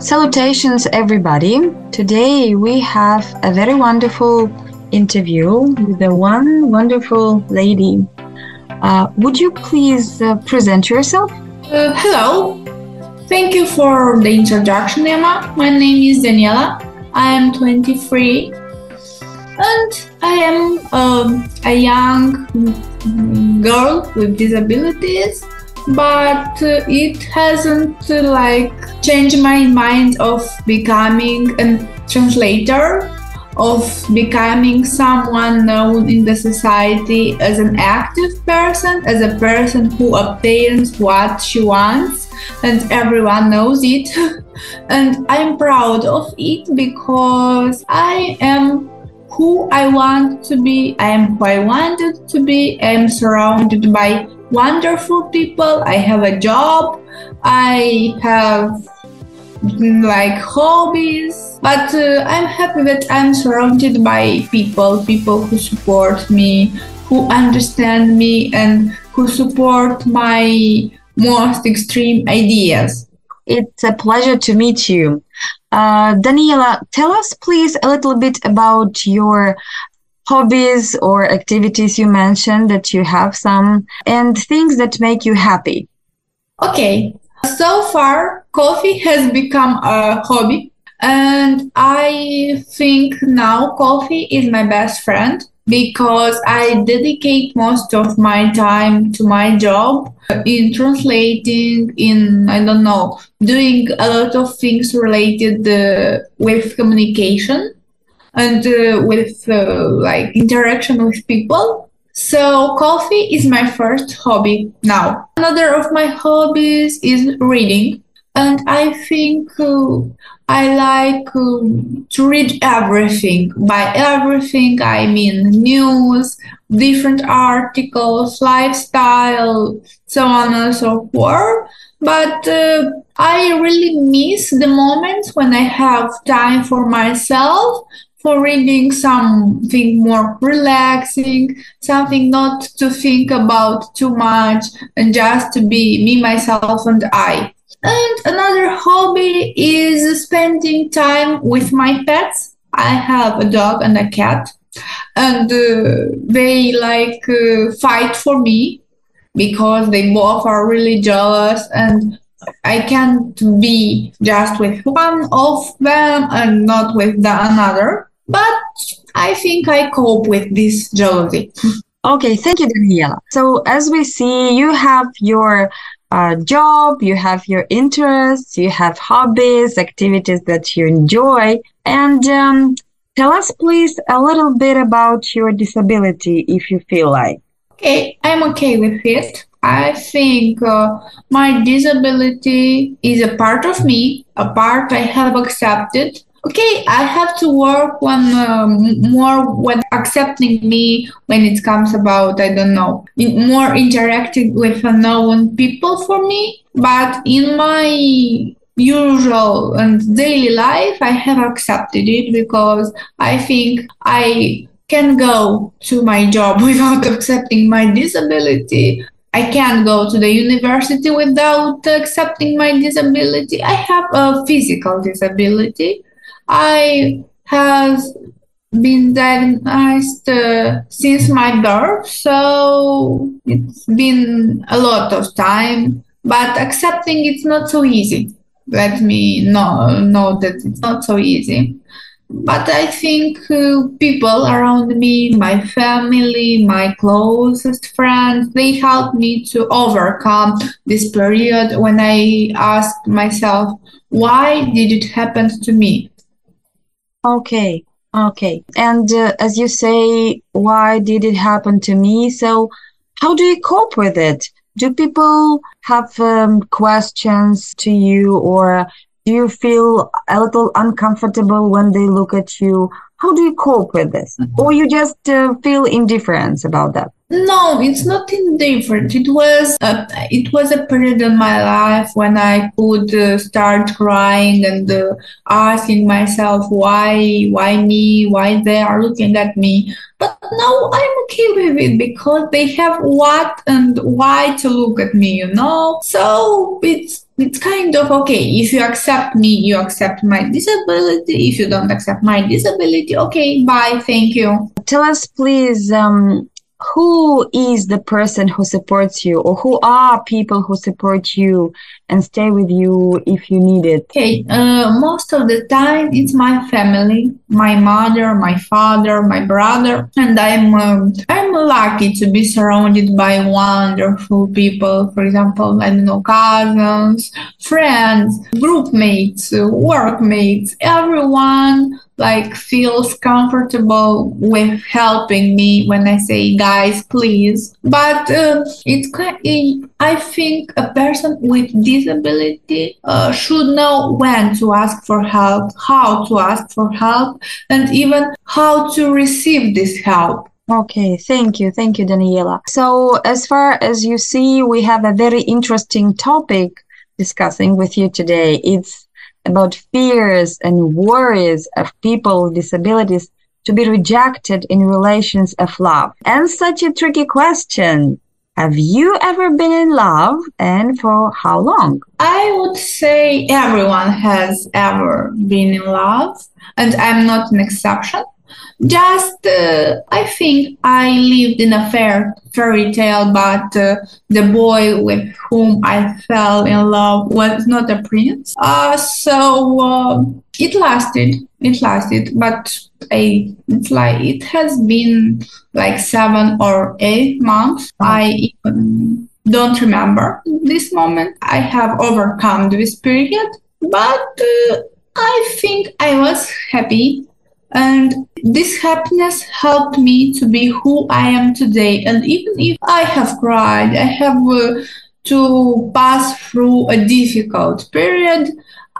Salutations, everybody! Today we have a very wonderful interview with the one wonderful lady. Would you please present yourself? Hello! Thank you for the introduction, Emma. My name is Daniela. I am 23 and I am a young girl with disabilities. But it hasn't changed my mind of becoming a translator, of becoming someone known in the society as an active person, as a person who obtains what she wants, and everyone knows it. And I'm proud of it because I am who I want to be, I am who I wanted to be, I am surrounded by wonderful people, I have a job, I have hobbies, but I'm happy that I'm surrounded by people who support me, who understand me and who support my most extreme ideas. It's a pleasure to meet you. Daniela, tell us please a little bit about your hobbies or activities. You mentioned that you have some, and things that make you happy. Okay, so far coffee has become a hobby, and I think now coffee is my best friend because I dedicate most of my time to my job in translating, in doing a lot of things related with communication and with interaction with people. So coffee is my first hobby now. Another of my hobbies is reading, and I think I to read everything. By everything I mean news, different articles, lifestyle, so on and so forth. But I really miss the moments when I have time for myself, for reading something more relaxing, something not to think about too much, and just to be me, myself, and I. And another hobby is spending time with my pets. I have a dog and a cat, and they fight for me because they both are really jealous, and I can't be just with one of them and not with another. But I think I cope with this jealousy. Okay, thank you, Daniela. So as we see, you have your job, you have your interests, you have hobbies, activities that you enjoy. And tell us, please, a little bit about your disability, if you feel like. Okay, I'm okay with it. I think my disability is a part of me, a part I have accepted. Okay, I have to work on more when accepting me when it comes about, more interacting with unknown people for me. But in my usual and daily life, I have accepted it because I think I can go to my job without accepting my disability. I can't go to the university without accepting my disability. I have a physical disability. I have been diagnosed since my birth, so it's been a lot of time, but accepting it's not so easy. Let me know that it's not so easy. But I think people around me, my family, my closest friends, they helped me to overcome this period when I asked myself, why did it happen to me? Okay. And as you say, why did it happen to me? So how do you cope with it? Do people have questions to you, or do you feel a little uncomfortable when they look at you? How do you cope with this? Or you just feel indifference about that? No, it's not indifferent. It was a period in my life when I could start crying and asking myself why me, why they are looking at me. But now I'm okay with it because they have what and why to look at me, So it's it's kind of okay. If you accept me, you accept my disability. If you don't accept my disability, okay, bye, thank you. Tell us, please, who is the person who supports you, or who are people who support you and stay with you if you need it? Okay, most of the time it's my family, my mother, my father, my brother, and I'm lucky to be surrounded by wonderful people. For example, I don't know, cousins, friends, group mates, workmates, everyone like feels comfortable with helping me when I say, guys, please. But I think a person with disability should know when to ask for help, how to ask for help, and even how to receive this help. Okay, thank you, Daniela. So as far as you see, we have a very interesting topic discussing with you today. It's about fears and worries of people with disabilities to be rejected in relations of love. And such a tricky question. Have you ever been in love, and for how long? I would say everyone has ever been in love, and I'm not an exception. Just, I think I lived in a fairy tale, but the boy with whom I fell in love was not a prince. It lasted, but it has been like 7 or 8 months. I even don't remember this moment. I have overcome this period, but I think I was happy. And this happiness helped me to be who I am today. And even if I have cried, I have to pass through a difficult period,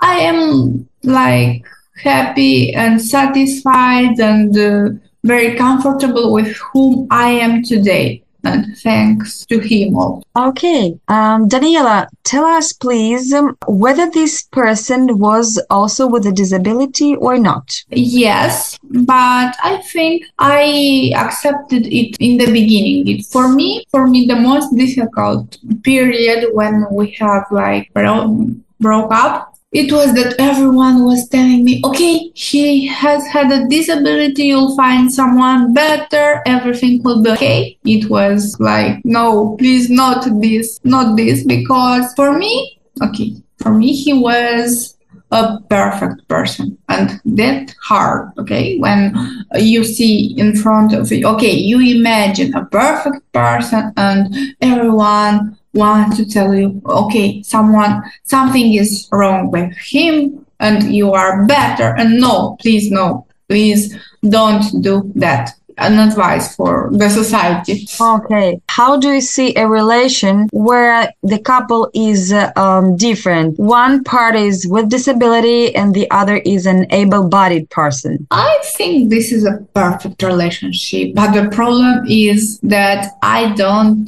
I am like happy and satisfied and very comfortable with whom I am today. And thanks to him all. Okay. Daniela, tell us, please, whether this person was also with a disability or not. Yes, but I think I accepted it in the beginning. For me, the most difficult period when we have like broke up, it was that everyone was telling me, okay, he has had a disability, you'll find someone better, everything will be okay. It was like, no, please, not this, because for me, he was a perfect person. And that's hard, okay? When you see in front of you, okay, you imagine a perfect person and everyone want to tell you, okay, something is wrong with him and you are better, and no, please don't do that. An advice for the society. Okay. How do you see a relation where the couple is different? One party is with disability and the other is an able-bodied person. I think this is a perfect relationship, but the problem is that I don't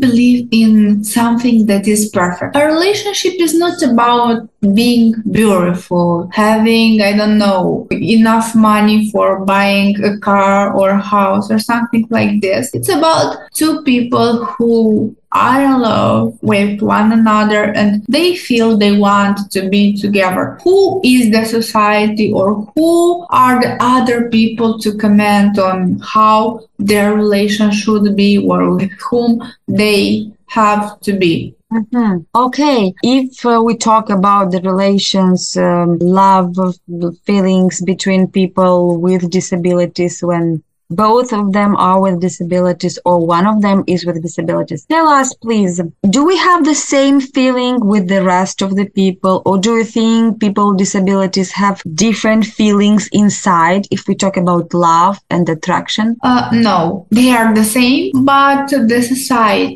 believe in something that is perfect. A relationship is not about being beautiful, having, I don't know, enough money for buying a car or house or something like this. It's about two people who are in love with one another and they feel they want to be together. Who is the society or who are the other people to comment on how their relation should be or with whom they have to be? Mm-hmm. Okay. If we talk about the relations, love feelings between people with disabilities when both of them are with disabilities or one of them is with disabilities, tell us, please, do we have the same feeling with the rest of the people, or do you think people with disabilities have different feelings inside if we talk about love and attraction? No, they are the same, but the society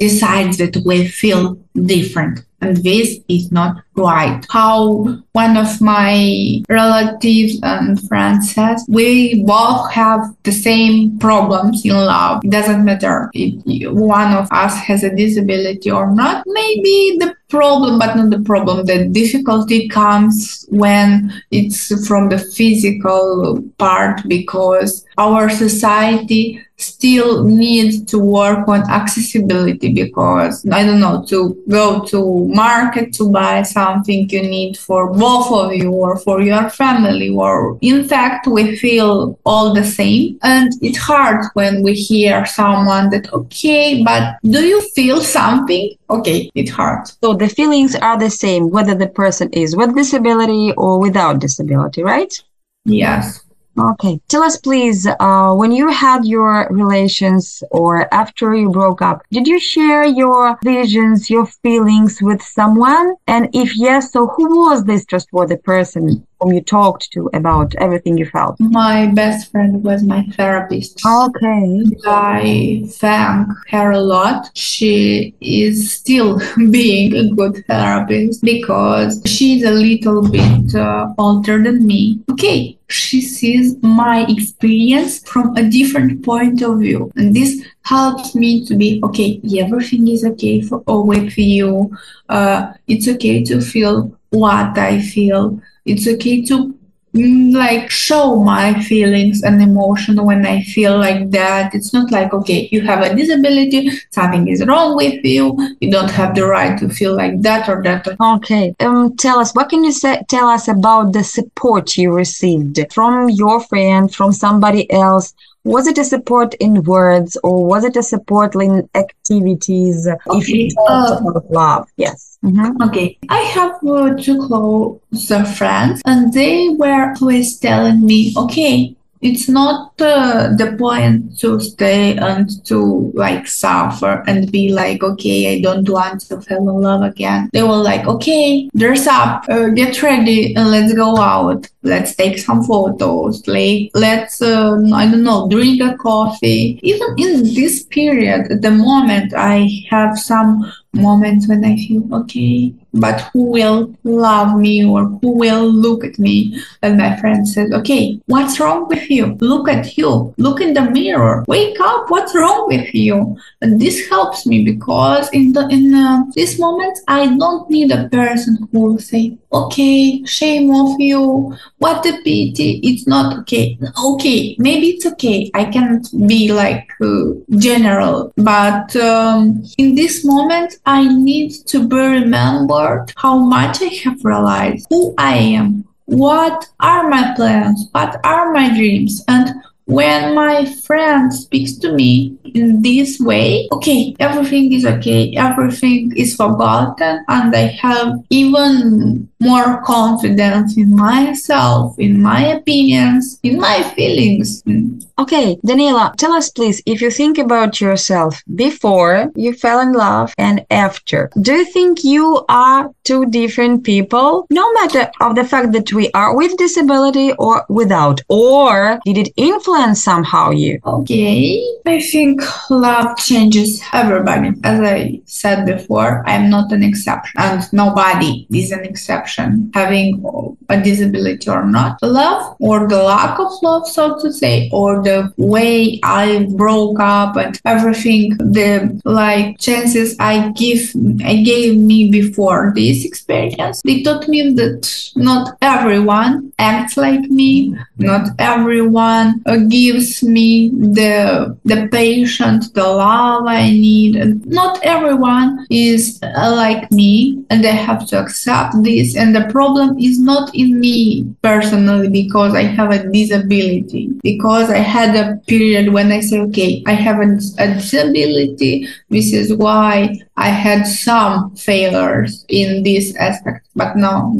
decides that we feel different. And this is not right. How one of my relatives and friends says, we both have the same problems in love. It doesn't matter if one of us has a disability or not. Maybe the problem, but not the problem. The difficulty comes when it's from the physical part, because our society still needs to work on accessibility, because, I don't know, to go to market to buy something you need for both of you or for your family, or in fact we feel all the same. And it's hard when we hear someone that, okay, but do you feel something? Okay, it's hard. So the feelings are the same, whether the person is with disability or without disability, right? Yes. Okay. Tell us, please, when you had your relations or after you broke up, did you share your visions, your feelings with someone? And if yes, so who was this trustworthy person whom you talked to about everything you felt? My best friend was my therapist. Okay. I thank her a lot. She is still being a good therapist because she's a little bit older than me. Okay. She sees my experience from a different point of view. And this helps me to be, okay, everything is okay with you. It's okay to feel what I feel. It's okay to show my feelings and emotion when I feel like that. It's not like, okay, you have a disability, something is wrong with you, you don't have the right to feel like that or that. Okay. Tell us, what can you tell us about the support you received from your friend, from somebody else? Was it a support in words, or was it a support in activities? Okay. If you talked about love, yes. Mm-hmm. Okay. I have two close friends, and they were always telling me, okay, it's not the point to stay and to suffer and be like, okay, I don't want to fall in love again. They were like, okay, dress up, get ready and let's go out. Let's take some photos. Let's, drink a coffee. Even in this period, at the moment, I have some moments when I feel, okay, but who will love me or who will look at me? And my friend says, okay, what's wrong with you? Look at you. Look in the mirror. Wake up. What's wrong with you? And this helps me, because in this moment, I don't need a person who will say, okay, shame of you. What a pity. It's not okay. Okay, maybe it's okay. I can't be general. But in this moment, I need to be remembered how much I have realized who I am, what are my plans, what are my dreams. And when my friend speaks to me in this way, okay, everything is okay, everything is forgotten, and I have even more confidence in myself, in my opinions, in my feelings. Okay, Daniela, tell us please, if you think about yourself before you fell in love and after, do you think you are two different people, no matter of the fact that we are with disability or without, or did it influence somehow you? Okay, I think love changes everybody. As I said before, I'm not an exception, and nobody is an exception. Having a disability or not. Love, or the lack of love, so to say, or the way I broke up and everything, the chances I gave me before this experience, they taught me that not everyone acts like me, not everyone gives me the patience, the love I need, and not everyone is like me, and I have to accept this. And the problem is not in me personally, because I have a disability, because I had a period when I say, okay, I have a disability, this is why I had some failures in this aspect. But no,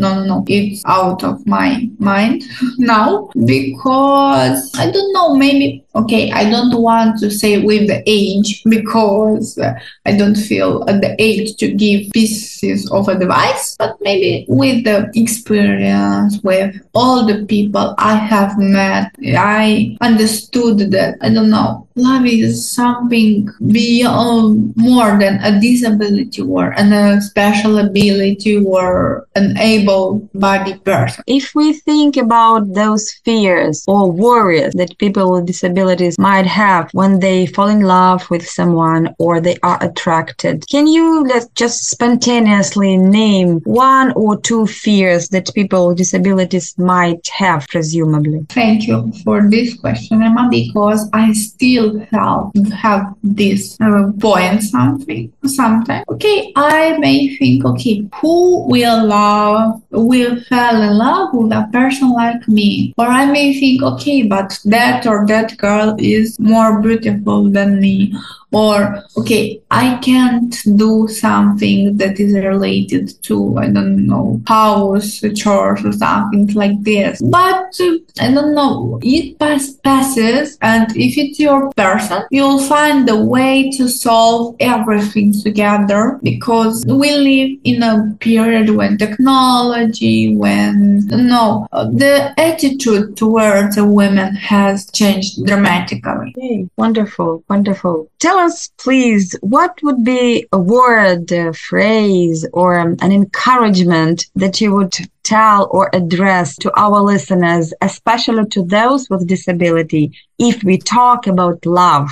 it's out of my mind now, because I don't know, maybe, okay, I don't want to say with the age, because I don't feel at the age to give pieces of advice, but maybe with the experience, with all the people I have met, I understood that, I don't know, love is something beyond, more than a disability or a special ability or an able-bodied person. If we think about those fears or worries that people with disabilities might have when they fall in love with someone or they are attracted, can you just spontaneously name one or two fears that people with disabilities might have, presumably? Thank you for this question, Emma, because I still have this point sometimes. Okay, I may think, okay, who will fall in love with a person like me? Or I may think, okay, but that or that girl is more beautiful than me. Or, okay, I can't do something that is related to, I don't know, house, church, or something like this. But, I don't know, it passes, and if it's your person, you'll find a way to solve everything together, because we live in a period when technology, when, the attitude towards a woman has changed dramatically. Okay. Wonderful, wonderful. Tell us, please, what would be a word, a phrase, or an encouragement that you would tell or address to our listeners, especially to those with disability, if we talk about love?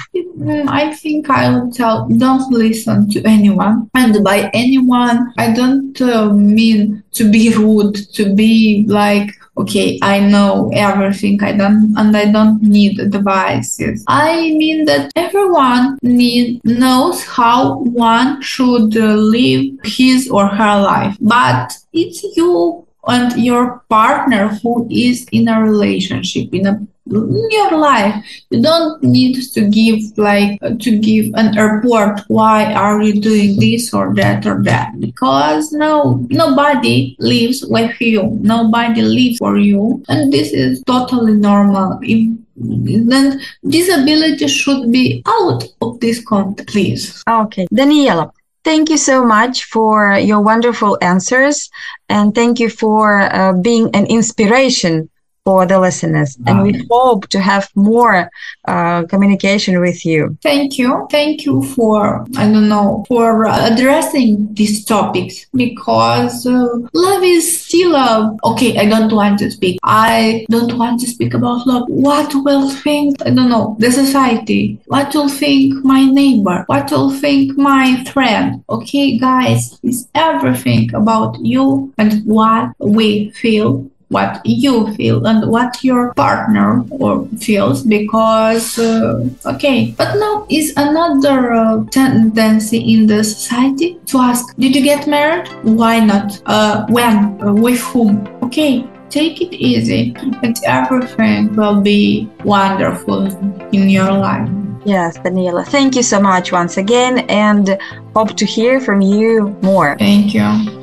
I think I would tell, don't listen to anyone. And by anyone, I don't mean to be rude, to be like, okay, I know everything, I don't need advices. I mean that everyone knows how one should live his or her life, but it's you and your partner who is in a relationship, in your life. You don't need to give an report why are you doing this or that, because nobody lives with you, nobody lives for you, and this is totally normal. Then disability should be out of this context, please. Okay, Daniela, thank you so much for your wonderful answers, and thank you for being an inspiration for the listeners. And we hope to have more communication with you. Thank you. Thank you for, for addressing these topics, because love is still I don't want to speak. I don't want to speak about love. What will think, the society? What will think my neighbor? What will think my friend? Okay, guys, it's everything about you and what we feel, what you feel, and what your partner feels, because but now is another tendency in the society to ask, did you get married? Why not? When? With whom? Okay, take it easy, and everything will be wonderful in your life. Yes, Daniela, thank you so much once again, and hope to hear from you more. Thank you.